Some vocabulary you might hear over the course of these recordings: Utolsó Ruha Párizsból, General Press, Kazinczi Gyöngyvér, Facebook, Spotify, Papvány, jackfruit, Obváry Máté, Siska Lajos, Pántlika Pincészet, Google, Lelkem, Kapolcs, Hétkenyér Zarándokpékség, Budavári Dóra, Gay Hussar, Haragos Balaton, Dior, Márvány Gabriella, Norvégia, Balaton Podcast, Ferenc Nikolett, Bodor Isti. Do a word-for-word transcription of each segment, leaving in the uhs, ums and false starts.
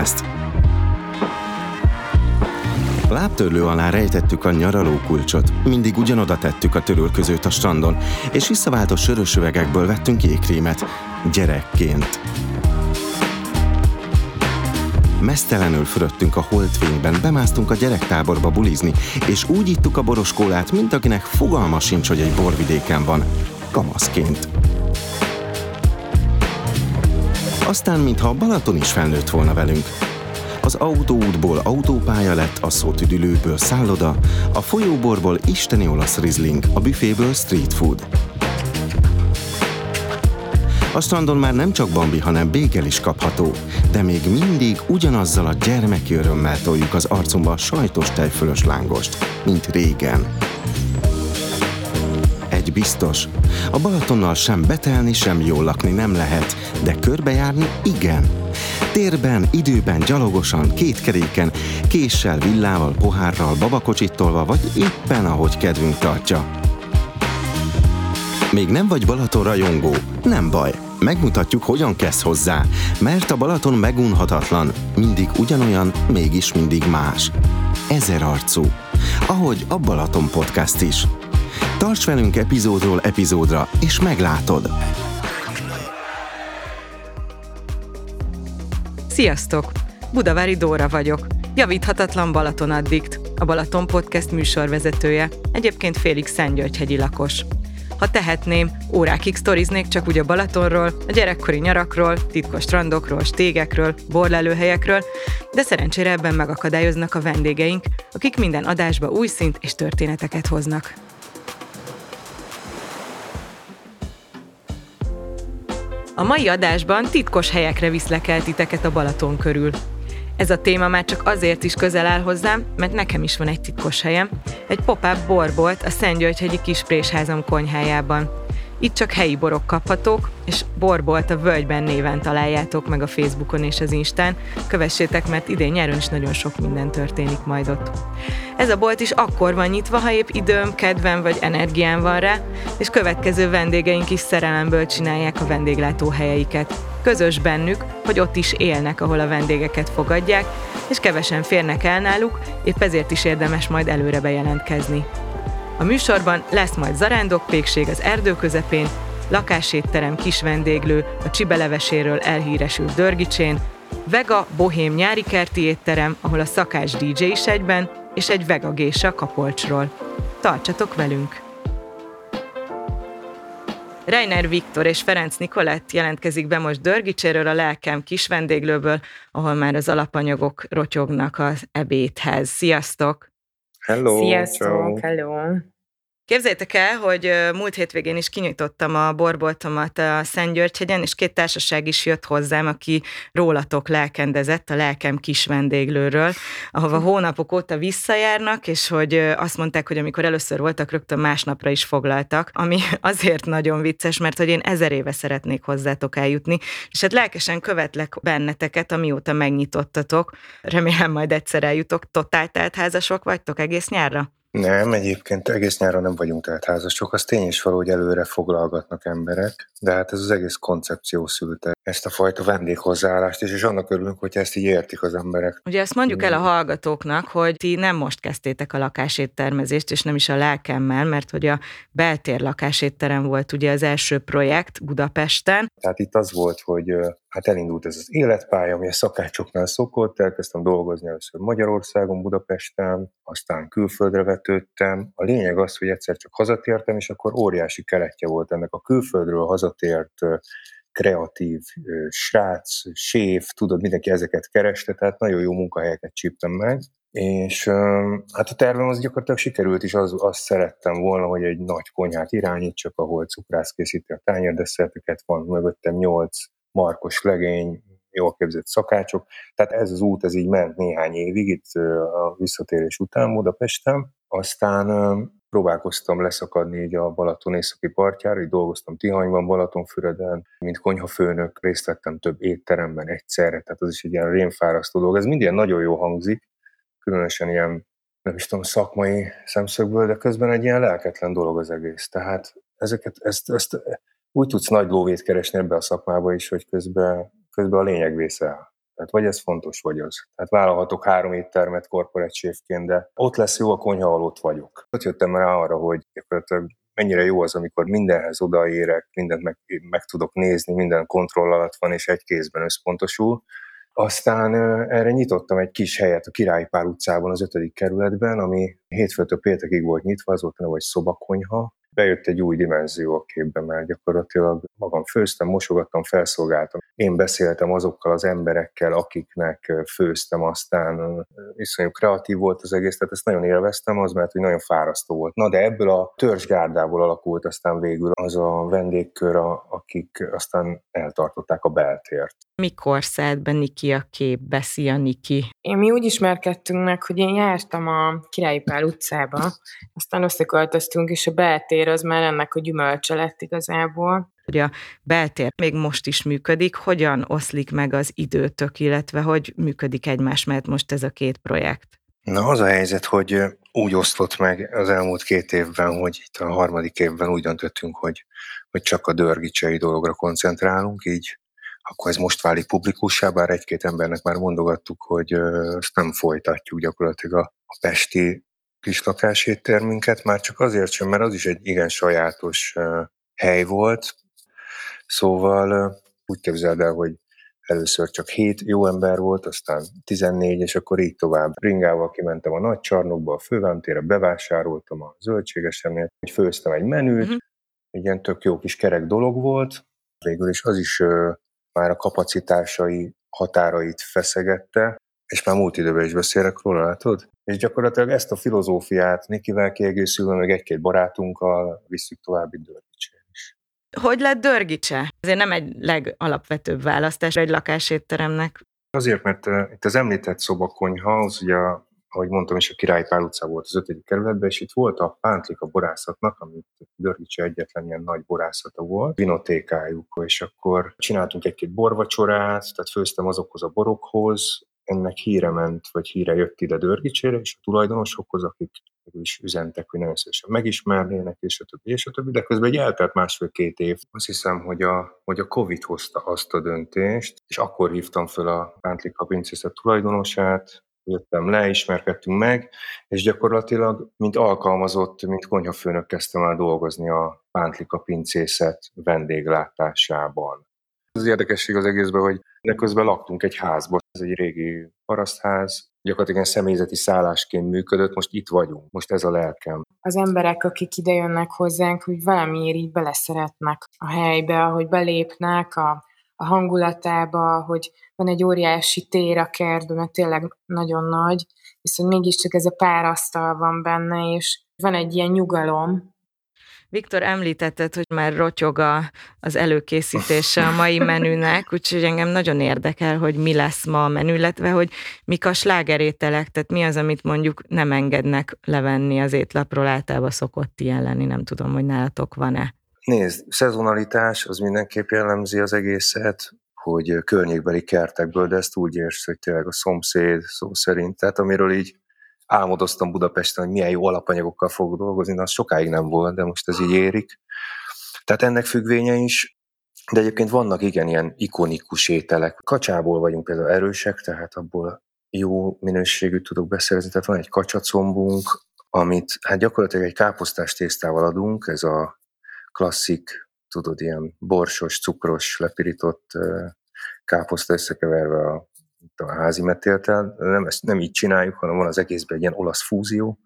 Podcast. Lábtörlő alá rejtettük a nyaraló kulcsot, mindig ugyanoda tettük a törülközőt a strandon, és visszaváltó sörös üvegekből vettünk jégkrémet, gyerekként. Mesztelenül fürödtünk a holdfényben, bemásztunk a gyerektáborba bulizni, és úgy ittuk a boros kólát, mint akinek fogalma sincs, hogy egy borvidéken van, kamaszként. Aztán, mintha a Balaton is felnőtt volna velünk. Az autóútból autópálya lett, a szótüdülőből szálloda, a folyóborból isteni olasz rizling, a büféből street food. A strandon már nem csak bambi, hanem bégel is kapható, de még mindig ugyanazzal a gyermeki örömmel toljuk az arcunkba a sajtos tejfölös lángost, mint régen. Egy biztos, a Balatonnal sem betelni, sem jól lakni nem lehet, de körbejárni igen. Térben, időben, gyalogosan, kétkeréken, késsel, villával, pohárral, babakocsittolva, vagy éppen ahogy kedvünk tartja. Még nem vagy Balaton rajongó? Nem baj, megmutatjuk, hogyan kezd hozzá, mert a Balaton megunhatatlan, mindig ugyanolyan, mégis mindig más. Ezerarcú, ahogy a Balaton Podcast is. Tarts velünk epizódról epizódra, és meglátod! Sziasztok! Budavári Dóra vagyok, javíthatatlan Balaton addikt, a Balaton Podcast műsorvezetője, egyébként félig szentgyörgyhegyi lakos. Ha tehetném, órákig sztoriznék csak úgy a Balatonról, a gyerekkori nyarakról, titkos strandokról, stégekről, borlelőhelyekről, de szerencsére ebben megakadályoznak a vendégeink, akik minden adásba új szint és történeteket hoznak. A mai adásban titkos helyekre viszlek el titeket a Balaton körül. Ez a téma már csak azért is közel áll hozzám, mert nekem is van egy titkos helyem, egy pop-up borbolt a szentgyörgyhegyi Kisprésházam konyhájában. Itt csak helyi borok kaphatók, és borbolt a völgyben néven találjátok meg a Facebookon és az Instán, kövessétek, mert idén nyáron is nagyon sok minden történik majd ott. Ez a bolt is akkor van nyitva, ha épp időm, kedvem vagy energiám van rá, és következő vendégeink is szerelemből csinálják a vendéglátóhelyeiket. Közös bennük, hogy ott is élnek, ahol a vendégeket fogadják, és kevesen férnek el náluk, épp ezért is érdemes majd előre bejelentkezni. A műsorban lesz majd zarándokpékség az erdő közepén, lakásétterem kis vendéglő a csibeleveséről elhíresült Dörgicsén, vega bohém nyári kerti étterem, ahol a szakács dé dzsé is egyben, és egy Vegagésa Kapolcsról. Tartsatok velünk! Reiner Viktor és Ferenc Nikolett jelentkezik be most Dörgicséről, a Lelkem kis vendéglőből, ahol már az alapanyagok rotyognak az ebédhez. Sziasztok! Hello, sziasztok, hello! Képzeljétek el, hogy múlt hétvégén is kinyújtottam a borboltomat a Szentgyörgyhegyen, és két társaság is jött hozzám, aki rólatok lelkendezett a Lelkem kis vendéglőről, ahova hónapok óta visszajárnak, és hogy azt mondták, hogy amikor először voltak, rögtön másnapra is foglaltak, ami azért nagyon vicces, mert hogy én ezer éve szeretnék hozzátok eljutni, és hát lelkesen követlek benneteket, amióta megnyitottatok. Remélem majd egyszer eljutok. Totál teltházasok vagytok egész nyárra? Nem, egyébként egész nyáron nem vagyunk teltházasok, az tény is való, hogy előre foglalgatnak emberek, de hát ez az egész koncepció szülte ezt a fajta vendéghozzáállást is, és annak örülünk, hogy ezt így értik az emberek. Ugye ezt mondjuk el a hallgatóknak, hogy ti nem most kezdtétek a lakáséttermezést, és nem is a Lelkemmel, mert hogy a beltér lakásétterem volt ugye az első projekt Budapesten. Tehát itt az volt, hogy hát elindult ez az életpálya, ami a szakácsoknál szokott, elkezdtem dolgozni először Magyarországon, Budapesten, aztán külföldre vetődtem. A lényeg az, hogy egyszer csak hazatértem, és akkor óriási keletje volt ennek a külföldről hazatért kreatív srác, séf, tudod, mindenki ezeket kereste, tehát nagyon jó munkahelyeket csíptem meg, és hát a tervem az gyakorlatilag sikerült is, az, azt szerettem volna, hogy egy nagy konyhát irányítsak, ahol cukrász készíti a tányérdesszerteket, van mögöttem nyolc markos legény, jól képzett szakácsok, tehát ez az út, ez így ment néhány évig itt a visszatérés után Budapesten, aztán próbálkoztam leszakadni így a Balaton északi partjára, így dolgoztam Tihanyban, Balatonfüreden, mint konyhafőnök, részt vettem több étteremben egyszerre, tehát az is egy ilyen rémfárasztó dolog, ez mindig nagyon jó hangzik, különösen ilyen, nem is tudom, szakmai szemszögből, de közben egy ilyen lelketlen dolog az egész, tehát ezeket, ezt, ezt úgy tudsz nagy lóvét keresni ebbe a szakmába is, hogy közben, közben a lényeg vész el. Tehát vagy ez fontos, vagy az. Tehát vállalhatok három éttermet korporát séfként, de ott lesz jó, a konyha alatt vagyok. Ott jöttem rá arra, hogy mennyire jó az, amikor mindenhez odaérek, mindent meg, meg tudok nézni, minden kontroll alatt van, és egy kézben összpontosul. Aztán erre nyitottam egy kis helyet a Királyi Pál utcában, az ötödik kerületben, ami hétfőtől péntekig volt nyitva, az volt a neve, hogy szobakonyha. Bejött egy új dimenzió a képbe, mert gyakorlatilag magam főztem, mosogattam, felszolgáltam. Én beszéltem azokkal az emberekkel, akiknek főztem, aztán iszonyú kreatív volt az egész, tehát ezt nagyon élveztem, az mert hogy nagyon fárasztó volt. Na de ebből a törzsgárdából alakult aztán végül az a vendégkör, akik aztán eltartották a beltért. Mikor szállt be Niki a képbe? Szia, Niki! Én mi úgy ismerkedtünk meg, hogy én jártam a Királyi Pál utcába, aztán összeköltöztünk, és a beltér az már ennek a gyümölcse lett igazából. Hogy a beltér még most is működik, hogyan oszlik meg az időtök, illetve hogy működik egymás mellett most ez a két projekt? Na, az a helyzet, hogy úgy osztott meg az elmúlt két évben, hogy itt a harmadik évben úgy döntöttünk, hogy, hogy csak a dörgicsei dologra koncentrálunk, így akkor ez most válik publikussá, bár egy-két embernek már mondogattuk, hogy ezt nem folytatjuk gyakorlatilag a, a pesti kislakás éttermünket, már csak azért sem, mert az is egy igen sajátos uh, hely volt. Szóval uh, úgy képzeld el, hogy először csak hét jó ember volt, aztán tizennégy, és akkor így tovább. Ringával kimentem a nagy csarnokba, a Fővámtérre, bevásároltam a zöldségesemnél, hogy főztem egy menüt, mm-hmm. egy ilyen tök jó kis kerek dolog volt, végül is az is uh, már a kapacitásai határait feszegette, és már múlt időben is beszélek róla, látod? És gyakorlatilag ezt a filozófiát Nikivel kiegészülve, meg egy-két barátunkkal visszük tovább itt Dörgicsén is. Hogy lett Dörgicse? Ezért nem egy legalapvetőbb választás egy lakásétteremnek. Azért, mert uh, itt az említett szobakonyha, az ugye, ahogy mondtam is, a Királyi Pál utca volt az ötödik kerületben, és itt volt a Pántlika borászatnak, amit Dörgicse egyetlen ilyen nagy borászata volt, vinotékájuk, és akkor csináltunk egy-két borvacsorát, tehát főztem azokhoz a borokhoz, ennek híre ment, vagy híre jött ide Dörgicsére, és a tulajdonosokhoz, akik is üzentek, hogy nagyon szívesen megismernének, és a többi, és a többi, de közben egy eltelt másfél-két év. Azt hiszem, hogy a, hogy a Covid hozta azt a döntést, és akkor hívtam föl a Pántlika Pincészet tulajdonosát, jöttem le, ismerkedtünk meg, és gyakorlatilag, mint alkalmazott, mint konyhafőnök kezdtem el dolgozni a Pántlika Pincészet vendéglátásában. Az érdekesség az egészben, hogy közben laktunk egy házban. Ez egy régi parasztház, gyakorlatilag személyzeti szállásként működött, most itt vagyunk, most ez a Lelkem. Az emberek, akik ide jönnek hozzánk, hogy valamiért így beleszeretnek a helybe, ahogy belépnek a a hangulatába, hogy van egy óriási tér a kertben, mert tényleg nagyon nagy, viszont mégiscsak ez a pár asztal van benne, és van egy ilyen nyugalom. Viktor, említetted, hogy már rotyog a, az előkészítése a mai menünek, úgyhogy engem nagyon érdekel, hogy mi lesz ma a menü, illetve hogy mik a slágerételek, tehát mi az, amit mondjuk nem engednek levenni az étlapról, általában szokott ilyen lenni, nem tudom, hogy nálatok van-e. Nézd, szezonalitás, az mindenképp jellemzi az egészet, hogy környékbeli kertekből, de ezt úgy érsz, hogy tényleg a szomszéd szó szerint. Tehát amiről így álmodoztam Budapesten, hogy milyen jó alapanyagokkal fogok dolgozni, de az sokáig nem volt, de most ez így érik. Tehát ennek függvénye is, de egyébként vannak igen ilyen ikonikus ételek. Kacsából vagyunk például erősek, tehát abból jó minőségűt tudok beszerezni. Tehát van egy kacsacombunk, amit hát gyakorlatilag egy káposztás tésztával adunk, ez a klasszik, tudod, ilyen borsos, cukros, lepirított káposzta összekeverve a, a házi metéltel. Nem, ezt nem így csináljuk, hanem van az egészben egy ilyen olasz fúzió.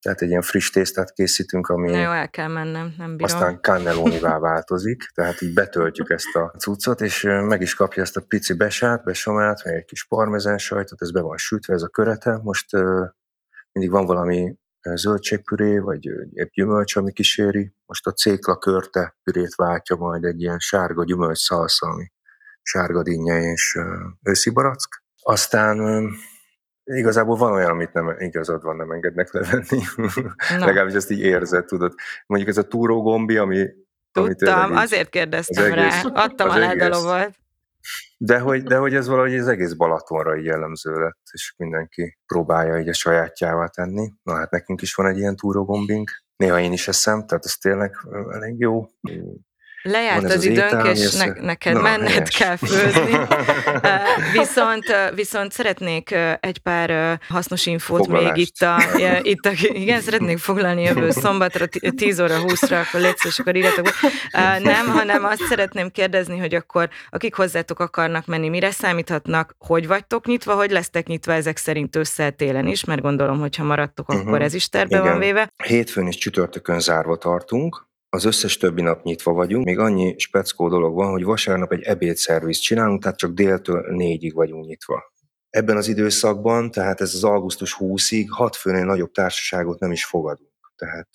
Tehát egy ilyen friss tésztát készítünk, ami jó, el kell mennem, nem bírom. Aztán cannellónivá változik, tehát így betöltjük ezt a cuccot, és meg is kapja ezt a pici besát, besomát, meg egy kis parmezán sajtot, ez be van sütve, ez a körete. Most mindig van valami zöldségpüré, vagy egy gyümölcs, ami kíséri. Most a cékla körte pürét váltja majd egy ilyen sárga gyümölcs szalsza, ami sárga dinnye és őszi barack. Aztán igazából van olyan, amit nem, igazad van, nem engednek levenni. Legalábbis ezt így érzed, tudod. Mondjuk ez a túrógombi, ami... Tudtam, így, azért kérdeztem az egész, rá. Adtam a ládalovat. De hogy, de hogy ez valahogy az egész Balatonra így jellemző lett, és mindenki próbálja így a sajátjává tenni. Na hát nekünk is van egy ilyen túrógombink. Néha én is eszem, tehát ez tényleg elég jó. lejárt az, az időnk, és ne, neked no, menned helyes. Kell főzni. viszont, viszont szeretnék egy pár hasznos infót Foglalást. Még itt a, itt a... Igen, szeretnék foglalni jövő szombatra, tíz óra húszra, akkor légy szó, és akkor írjatok. Nem, hanem azt szeretném kérdezni, hogy akkor akik hozzátok akarnak menni, mire számíthatnak, hogy vagytok nyitva, hogy lesztek nyitva ezek szerint ősszel télen is, mert gondolom, hogyha maradtok, akkor uh-huh. ez is terve van véve. Hétfőn és csütörtökön zárva tartunk. Az összes többi nap nyitva vagyunk. Még annyi speckó dolog van, hogy vasárnap egy ebédszervizt csinálunk, tehát csak déltől négyig vagyunk nyitva. Ebben az időszakban, tehát ez az augusztus huszadikáig, hat főnél nagyobb társaságot nem is fogadunk. Tehát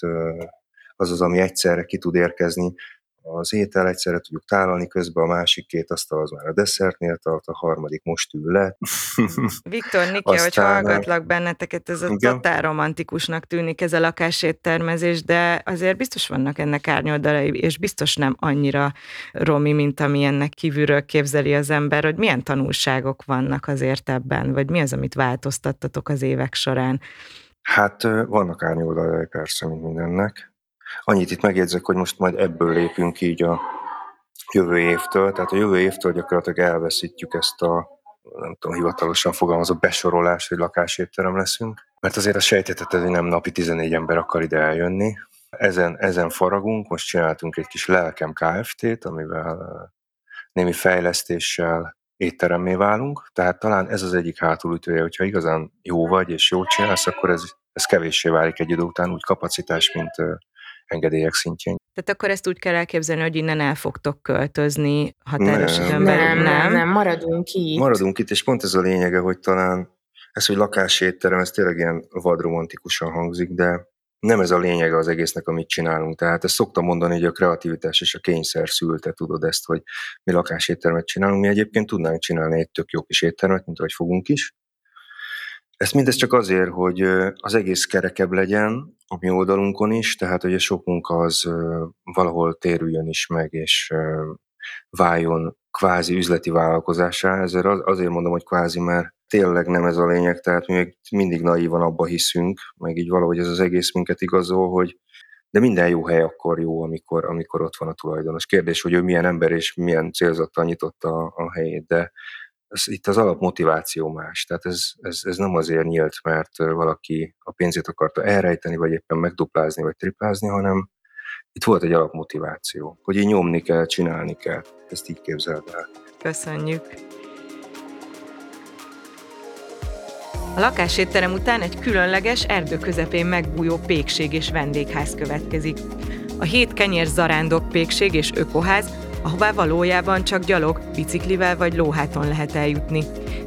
az az, ami egyszerre ki tud érkezni. Az étel egyszerre tudjuk tálalni, közben a másik két asztal az már a desszertnél tart, a harmadik most ül le. Viktor, Niki, hogy hallgatlak benneteket, ez a totál romantikusnak tűnik ez a lakáséttermezés, de azért biztos vannak ennek árnyoldalai, és biztos nem annyira romi, mint ami ennek kívülről képzeli az ember, hogy milyen tanulságok vannak azért ebben, vagy mi az, amit változtattatok az évek során? Hát vannak árnyoldalai persze, mint mindennek. Annyit itt megjegyzek, hogy most majd ebből lépünk így a jövő évtől, tehát a jövő évtől gyakorlatilag elveszítjük ezt a, nem tudom, hivatalosan fogalmazó besorolás, hogy lakásétterem leszünk, mert azért a sejtetett, hogy nem napi tizennégy ember akar ide eljönni. Ezen, ezen faragunk, most csináltunk egy kis Lelkem Kft-t, amivel némi fejlesztéssel étteremmé válunk, tehát talán ez az egyik hátulütője, hogyha igazán jó vagy és jót csinálsz, akkor ez, ez kevéssé válik egy idő után, úgy kapacitás, mint engedélyek szintjén. Tehát akkor ezt úgy kell elképzelni, hogy innen el fogtok költözni határos időn belül, nem, nem? Nem, maradunk itt. Maradunk itt, és pont ez a lényege, hogy talán ez, hogy lakásétterem, ez tényleg ilyen vadromantikusan hangzik, de nem ez a lényege az egésznek, amit csinálunk. Tehát ezt szoktam mondani, hogy a kreativitás és a kényszer szülte, tudod ezt, hogy mi lakáséttermet csinálunk. Mi egyébként tudnánk csinálni egy tök jó kis éttermet, mint ahogy fogunk is. Ezt mindez csak azért, hogy az egész kerekebb legyen a mi oldalunkon is, tehát hogy a sok munka az valahol térüljön is meg, és váljon kvázi üzleti vállalkozásá. Ezért azért mondom, hogy kvázi, mert tényleg nem ez a lényeg, tehát mi még mindig naívan abba hiszünk, meg így valahogy ez az egész minket igazol, hogy de minden jó hely akkor jó, amikor, amikor ott van a tulajdonos. Kérdés, hogy ő milyen ember és milyen célzattal nyitotta a helyét, de ez, itt az alapmotiváció más, tehát ez, ez, ez nem azért nyílt, mert valaki a pénzét akarta elrejteni, vagy éppen megduplázni, vagy triplázni, hanem itt volt egy alapmotiváció, hogy így nyomni kell, csinálni kell, ezt így képzeld el. Köszönjük! A lakásétterem után egy különleges, erdő közepén megbújó pékség és vendégház következik. A Hétkenyér Zarándokpékség és ökoház, ahová valójában csak gyalog, biciklivel vagy lóháton lehet eljutni.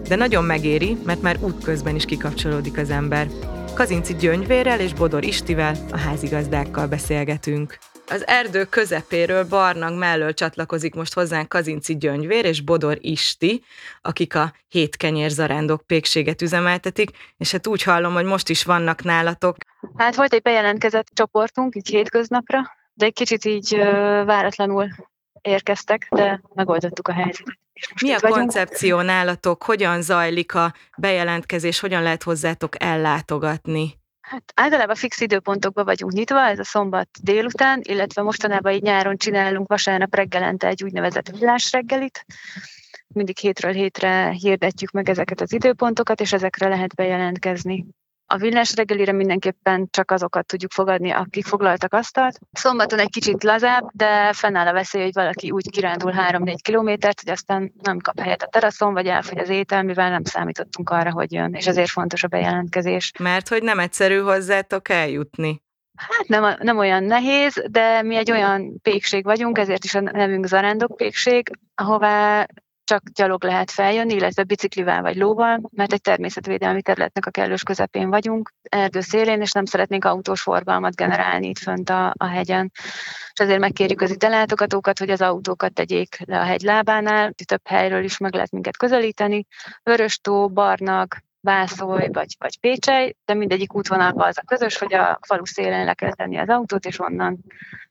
De nagyon megéri, mert már útközben is kikapcsolódik az ember. Kazinczi Gyöngyvérrel és Bodor Istivel, a házigazdákkal beszélgetünk. Az erdő közepéről barlang mellől csatlakozik most hozzánk Kazinczi Gyöngyvér és Bodor Isti, akik a Hétkenyér Zarándokpékséget üzemeltetik, és hát úgy hallom, hogy most is vannak nálatok. Hát volt egy bejelentkezett csoportunk, így hétköznapra, de egy kicsit így ö, váratlanul érkeztek, de megoldottuk a helyzetet. Mi a koncepció nálatok? Hogyan zajlik a bejelentkezés? Hogyan lehet hozzátok ellátogatni? Hát általában fix időpontokban vagyunk nyitva, ez a szombat délután, illetve mostanában így nyáron csinálunk vasárnap reggelente egy úgynevezett villásreggelit. Mindig hétről hétre hirdetjük meg ezeket az időpontokat, és ezekre lehet bejelentkezni. A villás reggelire mindenképpen csak azokat tudjuk fogadni, akik foglaltak asztalt. Szombaton egy kicsit lazább, de fennáll a veszély, hogy valaki úgy kirándul három-négy kilométert, hogy aztán nem kap helyet a teraszon, vagy elfogy az étel, mivel nem számítottunk arra, hogy jön, és ezért fontos a bejelentkezés. Mert hogy nem egyszerű hozzátok eljutni. Hát nem, nem olyan nehéz, de mi egy olyan pékség vagyunk, ezért is a nevünk Zarándokpékség, ahová csak gyalog lehet feljönni, illetve biciklivel vagy lóval, mert egy természetvédelmi területnek a kellős közepén vagyunk, erdő szélén, és nem szeretnénk autós forgalmat generálni itt fönt a, a hegyen. És azért megkérjük az ide látogatókat, hogy az autókat tegyék le a hegy lábánál, több helyről is meg lehet minket közelíteni, Vöröstó, Barnag, Bászoly vagy, vagy Pécsej, de mindegyik útvonalban az a közös, hogy a falu szélén le kell tenni az autót, és onnan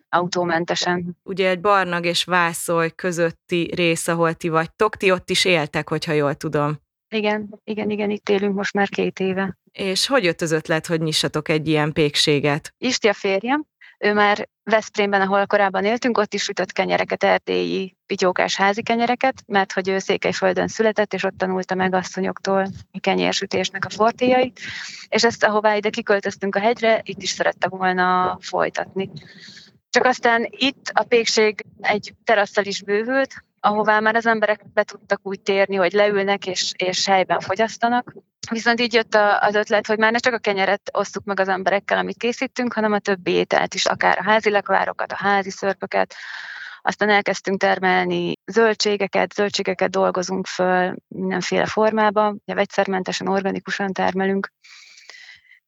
autómentesen. Ugye egy Barnag és Vászoly közötti rész, ahol ti vagytok, ti ott is éltek, hogyha jól tudom. Igen, igen, igen, itt élünk most már két éve. És hogy jött az ötlet, hogy nyissatok egy ilyen pékséget? Isti a férjem, Ő már Veszprémben, ahol korábban éltünk, ott is sütött kenyereket, erdélyi pityókás házi kenyereket, mert hogy ő Székelyföldön született, és ott tanulta meg asszonyoktól a kenyérsütésnek a fortéjait, és ezt ahová ide kiköltöztünk a hegyre, itt is szerette volna folytatni. Csak aztán itt a pékség egy terasszal is bővült, ahová már az emberek be tudtak úgy térni, hogy leülnek és, és helyben fogyasztanak. Viszont így jött az ötlet, hogy már ne csak a kenyeret osztuk meg az emberekkel, amit készítünk, hanem a többi ételt is, akár a házilakvárokat, a házi szörpöket. Aztán elkezdtünk termelni zöldségeket, zöldségeket dolgozunk föl mindenféle formában, vegyszermentesen, organikusan termelünk.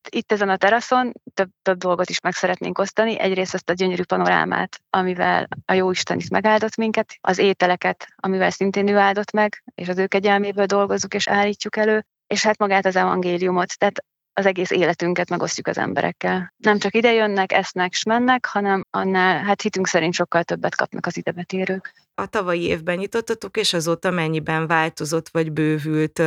Itt ezen a teraszon több, több dolgot is meg szeretnénk osztani. Egyrészt ezt a gyönyörű panorámát, amivel a Jóisten itt megáldott minket, az ételeket, amivel szintén ő áldott meg, és az ő kegyelméből dolgozzuk és állítjuk elő, és hát magát az evangéliumot, tehát az egész életünket megosztjuk az emberekkel. Nem csak ide jönnek, esznek és mennek, hanem annál, hát hitünk szerint sokkal többet kapnak az idebetérők. A tavalyi évben nyitottatok, és azóta mennyiben változott vagy bővült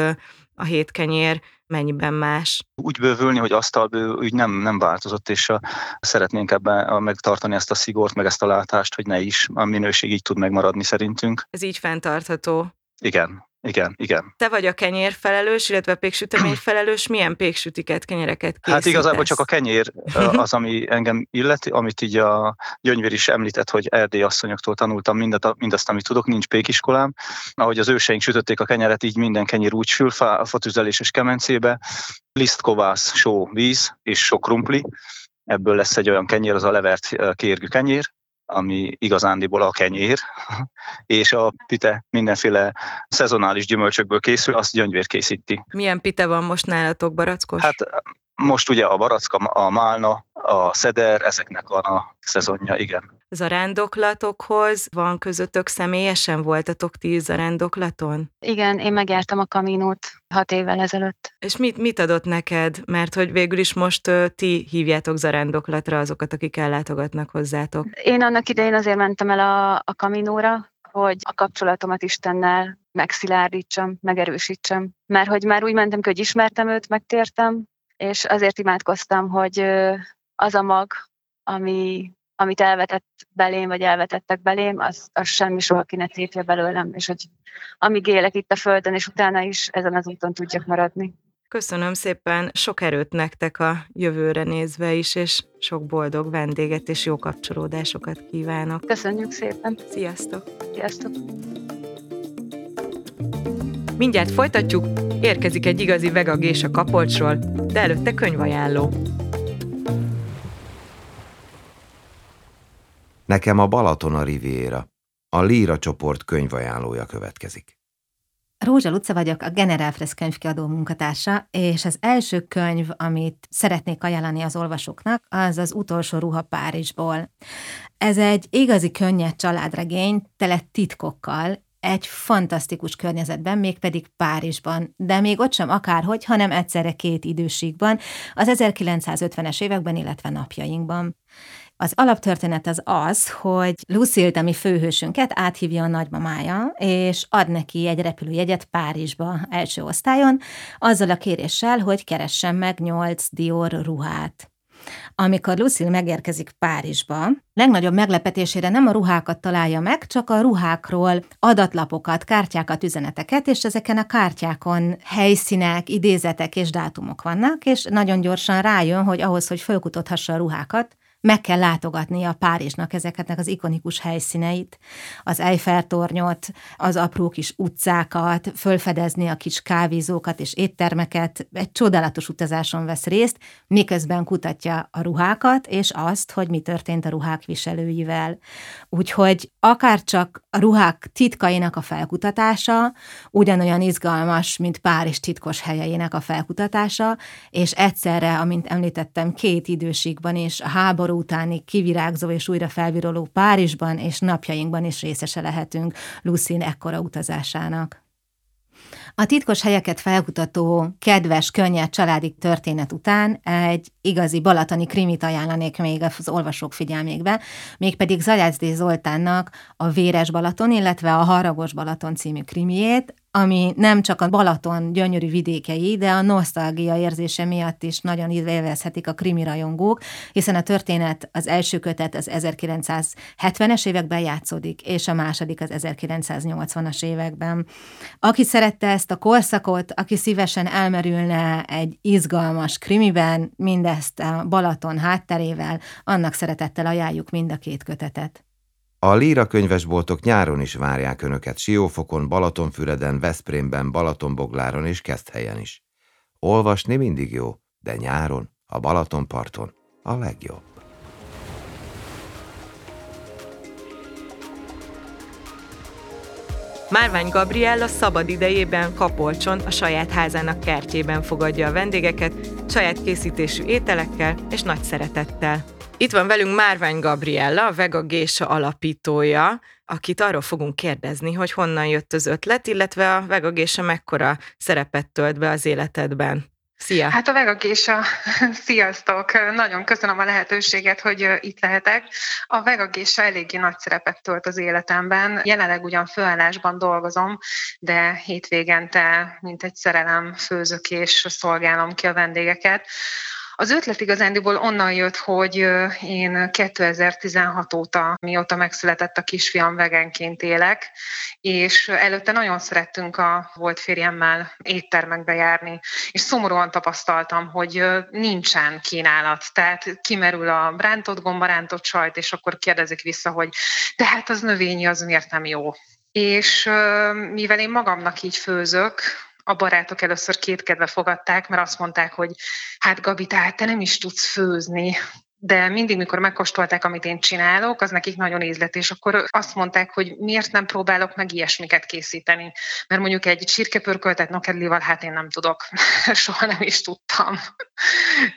a hétkenyér, mennyiben más? Úgy bővülni, hogy asztalbő úgy nem, nem változott, és a, szeretnénk ebben megtartani ezt a szigort, meg ezt a látást, hogy ne is, a minőség így tud megmaradni szerintünk. Ez így fenntartható? Igen. Igen, igen. Te vagy a kenyérfelelős, illetve péksüteményfelelős. Milyen péksütiket, kenyereket készítesz? Hát igazából csak a kenyér az, ami engem illeti, amit így a Gyöngyvér is említett, hogy erdélyi asszonyoktól tanultam mindet, mindazt, amit tudok, nincs pékiskolám. Ahogy az őseink sütötték a kenyeret, így minden kenyér úgy sül, fa, fatüzelés és kemencébe, liszt, kovász, só, víz és sok krumpli. Ebből lesz egy olyan kenyér, az a levert kérgű kenyér, ami igazándiból a kenyér, és a pite mindenféle szezonális gyümölcsökből készül, azt Gyöngyvér készíti. Milyen pite van most nálatok, barackos? Hát most ugye a baracka, a málna, a szeder, ezeknek van a szezonja, igen. Zarándoklatokhoz van közöttök személyesen? Voltatok ti zarándoklaton? Igen, én megjártam a Caminót hat évvel ezelőtt. És mit, mit adott neked? Mert hogy végül is most uh, ti hívjátok zarándoklatra azokat, akik ellátogatnak hozzátok. Én annak idején azért mentem el a, a Caminóra, hogy a kapcsolatomat Istennel megszilárdítsam, megerősítsem. Mert hogy már úgy mentem ki, hogy ismertem őt, megtértem, és azért imádkoztam, hogy uh, az a mag, ami... amit elvetett belém, vagy elvetettek belém, az, az semmi soha ki ne tépje belőlem, és hogy amíg élek itt a földön, és utána is ezen az úton tudjak maradni. Köszönöm szépen, sok erőt nektek a jövőre nézve is, és sok boldog vendéget és jó kapcsolódásokat kívánok. Köszönjük szépen. Sziasztok. Sziasztok. Mindjárt folytatjuk, érkezik egy igazi vegagésa Kapolcsról, de előtte könyvajánló. Nekem a Balaton a Riviera, a Líra csoport könyvajánlója következik. Rózsa Lucca vagyok, a General Press könyvkiadó munkatársa, és az első könyv, amit szeretnék ajánlani az olvasóknak, az az Utolsó Ruha Párizsból. Ez egy igazi könnyed családregény, tele titkokkal, egy fantasztikus környezetben, mégpedig Párizsban, de még ott sem akárhogy, hanem egyszerre két időségben, az ezerkilencszázötvenes években, illetve napjainkban. Az alaptörténet az az, hogy Lucilt, a mi főhősünket áthívja a nagymamája, és ad neki egy repülőjegyet Párizsba első osztályon, azzal a kéréssel, hogy keressen meg nyolc Dior ruhát. Amikor Lucille megérkezik Párizsba, legnagyobb meglepetésére nem a ruhákat találja meg, csak a ruhákról adatlapokat, kártyákat, üzeneteket, és ezeken a kártyákon helyszínek, idézetek és dátumok vannak, és nagyon gyorsan rájön, hogy ahhoz, hogy felkutathassa a ruhákat, meg kell látogatnia a Párizsnak ezeknek az ikonikus helyszíneit, az Eiffel-tornyot, az apró kis utcákat, fölfedezni a kis kávézókat és éttermeket, egy csodálatos utazáson vesz részt, miközben kutatja a ruhákat, és azt, hogy mi történt a ruhák viselőivel. Úgyhogy akár csak a ruhák titkainak a felkutatása ugyanolyan izgalmas, mint Párizs titkos helyeinek a felkutatása, és egyszerre, amint említettem, két időségben is, a háború utáni kivirágzó és újra felviroló Párizsban és napjainkban is részese lehetünk Lucine ekkora utazásának. A titkos helyeket felkutató, kedves, könnyed családi történet után egy igazi balatoni krimit ajánlanék még az olvasók figyelmébe, mégpedig Zajácdé Zoltánnak a Véres Balaton, illetve a Haragos Balaton című krimiét, ami nem csak a Balaton gyönyörű vidékei, de a nosztalgia érzése miatt is nagyon élvezhetik a krimi rajongók, hiszen a történet, az első kötet az ezerkilencszázhetvenes években játszódik, és a második az ezerkilencszáznyolcvanas években. Aki szerette ezt a korszakot, aki szívesen elmerülne egy izgalmas krimiben, mindezt a Balaton hátterével, annak szeretettel ajánljuk mind a két kötetet. A Líra könyvesboltok nyáron is várják önöket Siófokon, Balatonfüreden, Veszprémben, Balatonbogláron és Keszthelyen is. Olvasni mindig jó, de nyáron, a Balatonparton a legjobb. Márvány Gabriella szabad idejében Kapolcson, a saját házának kertjében fogadja a vendégeket, saját készítésű ételekkel és nagy szeretettel. Itt van velünk Márvány Gabriella, a Vegagésa alapítója, akit arról fogunk kérdezni, hogy honnan jött az ötlet, illetve a Vegagésa mekkora szerepet tölt be az életedben. Szia! Hát a Vegagésa, sziasztok! Nagyon köszönöm a lehetőséget, hogy itt lehetek. A Vegagésa eléggé nagy szerepet tölt az életemben. Jelenleg ugyan főállásban dolgozom, de hétvégente, mint egy szerelem, főzök és szolgálom ki a vendégeket. Az ötlet igazándiból onnan jött, hogy én kétezer-tizenhat óta, mióta megszületett a kisfiam, vegenként élek, és előtte nagyon szerettünk a volt férjemmel éttermekbe járni, és szomorúan tapasztaltam, hogy nincsen kínálat, tehát kimerül a rántott gomba, rántott sajt, és akkor kérdezik vissza, hogy de hát az növényi, az miért nem jó. És mivel én magamnak így főzök, a barátok először kétkedve fogadták, mert azt mondták, hogy hát Gabi, tehát te nem is tudsz főzni. De mindig, mikor megkóstolták, amit én csinálok, az nekik nagyon ízlett, és akkor azt mondták, hogy miért nem próbálok meg ilyesmiket készíteni. Mert mondjuk egy csirkepörköltet nokedlival, hát én nem tudok. Soha nem is tudtam.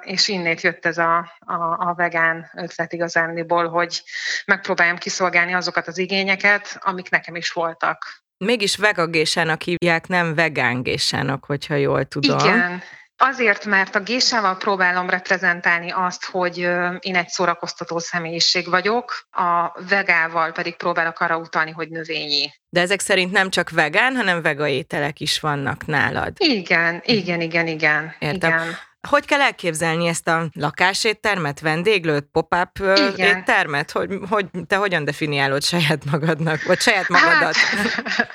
És innét jött ez a, a, a vegán ötlet igazándiból, hogy megpróbáljam kiszolgálni azokat az igényeket, amik nekem is voltak. Mégis Vegagésának hívják, nem Vegángésának, hogyha jól tudom. Igen, azért, mert a gésával próbálom reprezentálni azt, hogy én egy szórakoztató személyiség vagyok, a vegával pedig próbálok arra utalni, hogy növényi. De ezek szerint nem csak vegán, hanem vega ételek is vannak nálad. Igen, igen, igen, igen. Értem. Igen. Hogy kell elképzelni ezt a lakáséttermet, vendéglőt, pop-up igen. éttermet? Hogy, hogy, te hogyan definiálod saját magadnak, vagy saját magadat? Hát,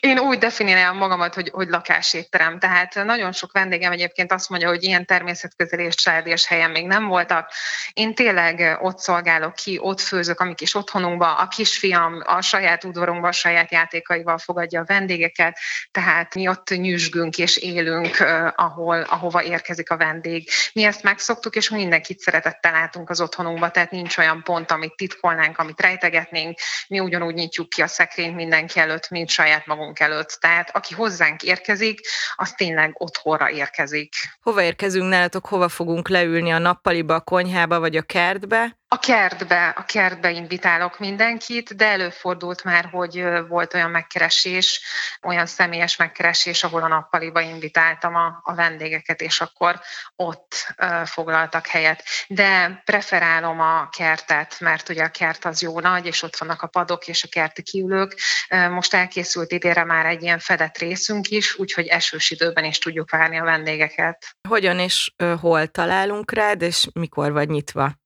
én úgy definiálom magamat, hogy, hogy lakásétterem. Tehát nagyon sok vendégem egyébként azt mondja, hogy ilyen természetközeli és családias helyen még nem voltak. Én tényleg ott szolgálok ki, ott főzök a mi kis otthonunkba, a kisfiam a saját udvarunkba, a saját játékaival fogadja a vendégeket, tehát mi ott nyüzsgünk és élünk, ahol, ahova érkezik a vendég. Vendég. Mi ezt megszoktuk, és mindenkit szeretettel látunk az otthonunkba, tehát nincs olyan pont, amit titkolnánk, amit rejtegetnénk. Mi ugyanúgy nyitjuk ki a szekrényt mindenki előtt, mint saját magunk előtt. Tehát aki hozzánk érkezik, az tényleg otthonra érkezik. Hova érkezünk nálatok, hova fogunk leülni, a nappaliba, a konyhába vagy a kertbe? A kertbe, a kertbe invitálok mindenkit, de előfordult már, hogy volt olyan megkeresés, olyan személyes megkeresés, ahol a nappaliba invitáltam a, a vendégeket, és akkor ott uh, foglaltak helyet. De preferálom a kertet, mert ugye a kert az jó nagy, és ott vannak a padok és a kerti kiülők. Most elkészült idénre már egy ilyen fedett részünk is, úgyhogy esős időben is tudjuk várni a vendégeket. Hogyan és uh, hol találunk rád, és mikor vagy nyitva?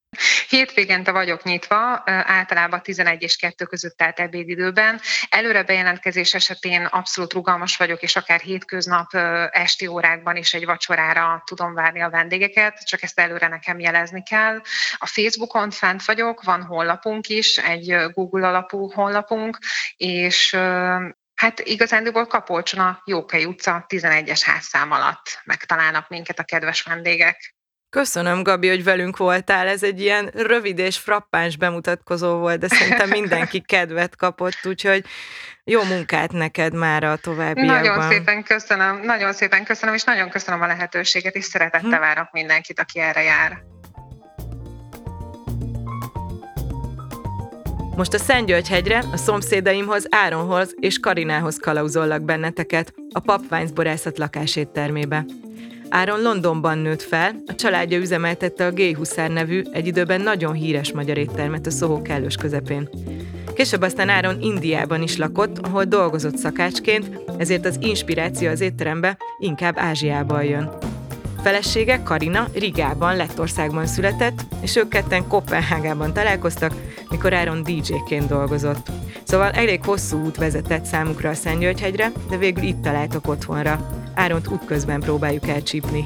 Hétvégente vagyok nyitva, általában tizenegy és kettő között, tehát ebédidőben. Előre bejelentkezés esetén abszolút rugalmas vagyok, és akár hétköznap esti órákban is egy vacsorára tudom várni a vendégeket, csak ezt előre nekem jelezni kell. A Facebookon fent vagyok, van honlapunk is, egy Google alapú honlapunk, és hát igazándiból Kapolcson a Jókai utca tizenegyes házszám alatt megtalálnak minket a kedves vendégek. Köszönöm, Gabi, hogy velünk voltál. Ez egy ilyen rövid és frappáns bemutatkozó volt, de szerintem mindenki kedvet kapott, úgyhogy jó munkát neked már a továbbiakban. Nagyon szépen köszönöm, nagyon szépen köszönöm, és nagyon köszönöm a lehetőséget, és szeretettel várok mindenkit, aki erre jár. Most a Szentgyörgyhegyre, a szomszédaimhoz, Áronhoz és Karinához kalauzollak benneteket, a Papvány borászat lakáséttermébe. Áron Londonban nőtt fel, a családja üzemeltette a Gay Hussar nevű, egy időben nagyon híres magyar éttermet a Soho kellős közepén. Később aztán Áron Indiában is lakott, ahol dolgozott szakácsként, ezért az inspiráció az étterembe inkább Ázsiában jön. Felesége, Karina, Rigában, Lettországban született, és ők ketten Koppenhágában találkoztak, mikor Áron dé jé-ként dolgozott. Szóval elég hosszú út vezetett számukra a Szentgyörgyhegyre, de végül itt találtak otthonra. Áront útközben próbáljuk elcsípni.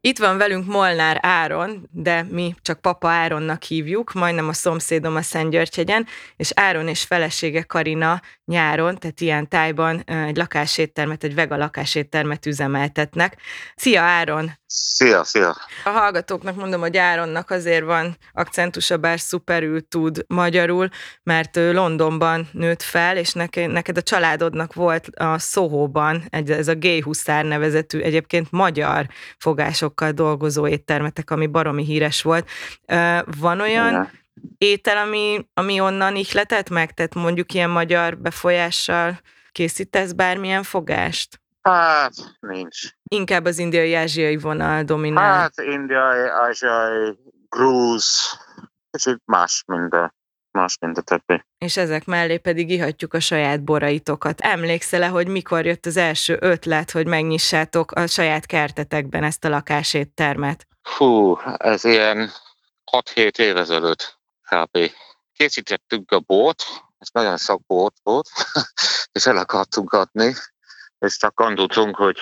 Itt van velünk Molnár Áron, de mi csak Papa Áronnak hívjuk, majdnem a szomszédom a Szentgyörgyhegyen, és Áron és felesége Karina nyáron, tehát ilyen tájban egy lakáséttermet, egy vega lakáséttermet üzemeltetnek. Szia Áron! Szia, szia! A hallgatóknak mondom, hogy Áronnak azért van akcentusa, bár szuperül tud magyarul, mert ő Londonban nőtt fel, és neked, neked a családodnak volt a Sohóban egy, ez a Gay Hussar nevezetű, egyébként magyar fogásokkal dolgozó éttermetek, ami baromi híres volt. Van olyan ja. étel, ami, ami onnan ihletett meg? Tehát mondjuk ilyen magyar befolyással készítesz bármilyen fogást? Hát, nincs. Inkább az indiai-ázsiai vonal dominál. Hát, indiai-ázsiai, grúz, kicsit más minden, más mind a többi. És ezek mellé pedig ihatjuk a saját boraitokat. Emlékszel-e, hogy mikor jött az első ötlet, hogy megnyissátok a saját kertetekben ezt a lakáséttermet? Hú, ez ilyen hat-hét év ezelőtt kb. Készítettük a bort, ez nagyon sok bort volt, és el akartunk adni. És csak gondoltunk, hogy,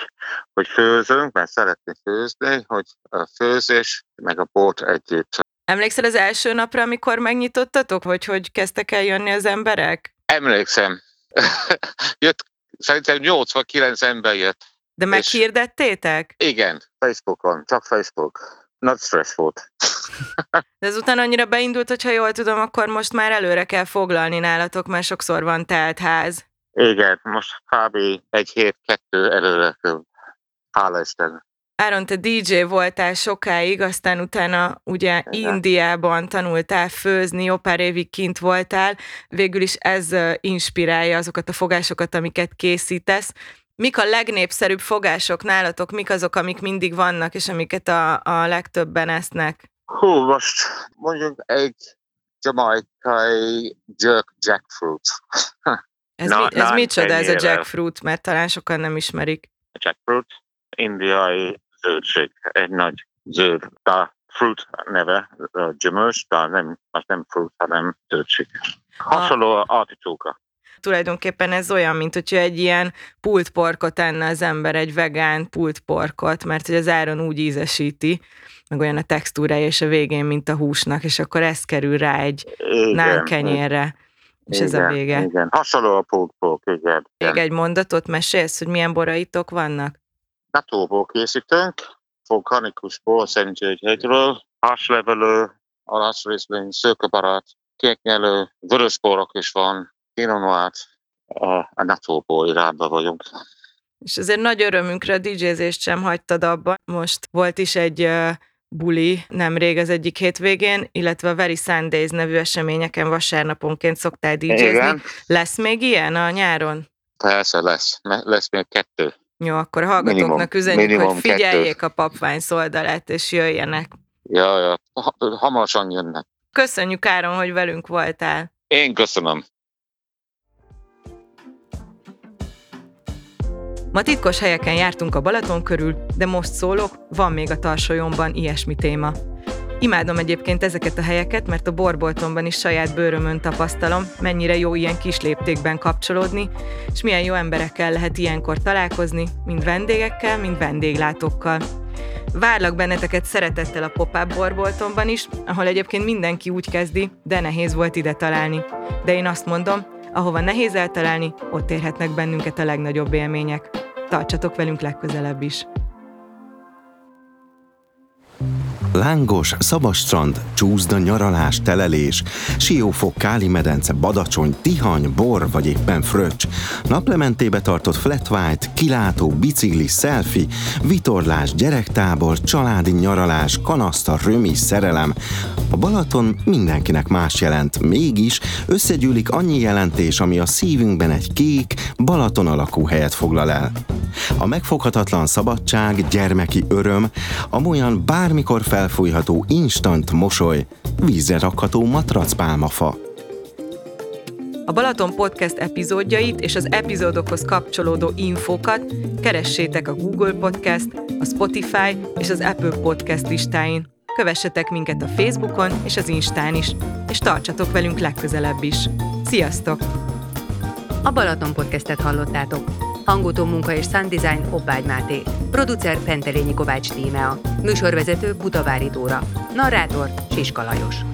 hogy főzünk, mert szeretnék főzni, hogy a főzés, meg a bort együtt. Emlékszel az első napra, amikor megnyitottatok, hogy hogy kezdtek el jönni az emberek? Emlékszem. Jött, szerintem nyolcvankilenc ember jött. De meghirdettétek? Igen, Facebookon, csak Facebook. Not stress volt. De ezután annyira beindult, hogyha jól tudom, akkor most már előre kell foglalni nálatok, mert sokszor van telt ház. Igen, most kb. egy hét, kettő előre kell. Hála Isten. Áron, te dé jé voltál sokáig, aztán utána ugye igen. Indiában tanultál főzni, jó pár évig kint voltál, végül is ez inspirálja azokat a fogásokat, amiket készítesz. Mik a legnépszerűbb fogások nálatok, mik azok, amik mindig vannak, és amiket a, a legtöbben esznek? Hú, most mondjuk egy jamaikai jerk jackfruit. Ez, no, mi, ez micsoda ez a jackfruit, mert talán sokan nem ismerik. A jackfruit, indiai zöldség, egy nagy zöld, de fruit neve, gyümölcs, de nem, az nem fruit, hanem zöldség. Hasonló articsóka. Tulajdonképpen ez olyan, mint hogyha egy ilyen pult porkot enne az ember, egy vegán pult porkot, mert hogy az Áron úgy ízesíti, meg olyan a textúrája, és a végén, mint a húsnak, és akkor ez kerül rá egy nánkenyérre. És igen, ez a vége. Igen, hasonló a pókpók, igen. Még egy mondatot mesélsz, hogy milyen boraitok vannak? Natóból készítünk, vulkanikus bor Szentgyörgyhegyről, haslevelő, alaszrészlény, szőkebarát, kéknyelő, vörösborok is van, kínonoát, a, a natóból irányba vagyunk. És azért nagy örömünkre a dé jé-zést sem hagytad abban. Most volt is egy... buli nemrég az egyik hétvégén, illetve a Very Sundays nevű eseményeken vasárnaponként szoktál dé jé-zni. Lesz még ilyen a nyáron? Persze lesz. Lesz még kettő. Jó, akkor a hallgatóknak minimum, üzenjük, minimum hogy figyeljék kettő. A Papvány szoldalát, és jöjjenek. Ja, ja. Hamarosan jönnek. Köszönjük Áron, hogy velünk voltál. Én köszönöm. Ma titkos helyeken jártunk a Balaton körül, de most szólok, van még a tarsolyomban ilyesmi téma. Imádom egyébként ezeket a helyeket, mert a borboltomban is saját bőrömön tapasztalom, mennyire jó ilyen kis léptékben kapcsolódni, és milyen jó emberekkel lehet ilyenkor találkozni, mind vendégekkel, mind vendéglátókkal. Várlak benneteket szeretettel a pop-up borboltomban is, ahol egyébként mindenki úgy kezdi, de nehéz volt ide találni. De én azt mondom, ahova nehéz eltalálni, ott érhetnek bennünket a legnagyobb élmények. Tartsatok velünk legközelebb is! Lángos, szabad strand, csúszda, nyaralás, telelés, siófok, kálimedence, badacsony, tihany, bor vagy éppen fröccs, naplementébe tartott flat white, kilátó, bicikli, selfie, vitorlás, gyerektábor, családi nyaralás, kanaszta, römi, szerelem. A Balaton mindenkinek más jelent, mégis összegyűlik annyi jelentés, ami a szívünkben egy kék, Balaton alakú helyet foglal el. A megfoghatatlan szabadság, gyermeki öröm, amolyan bármikor felfújható instant mosoly, vízre rakható matracpálmafa. A Balaton Podcast epizódjait és az epizódokhoz kapcsolódó infókat keressétek a Google Podcast, a Spotify és az Apple Podcast listáin. Kövessetek minket a Facebookon és az Instán is, és tartsatok velünk legközelebb is. Sziasztok! A Balaton Podcastet hallottátok. Hangutó munka és sounddesign Obváry Máté. Producer Pentelényi Kovács Tímea. Műsorvezető Budavári Dóra. Narrátor Siska Lajos.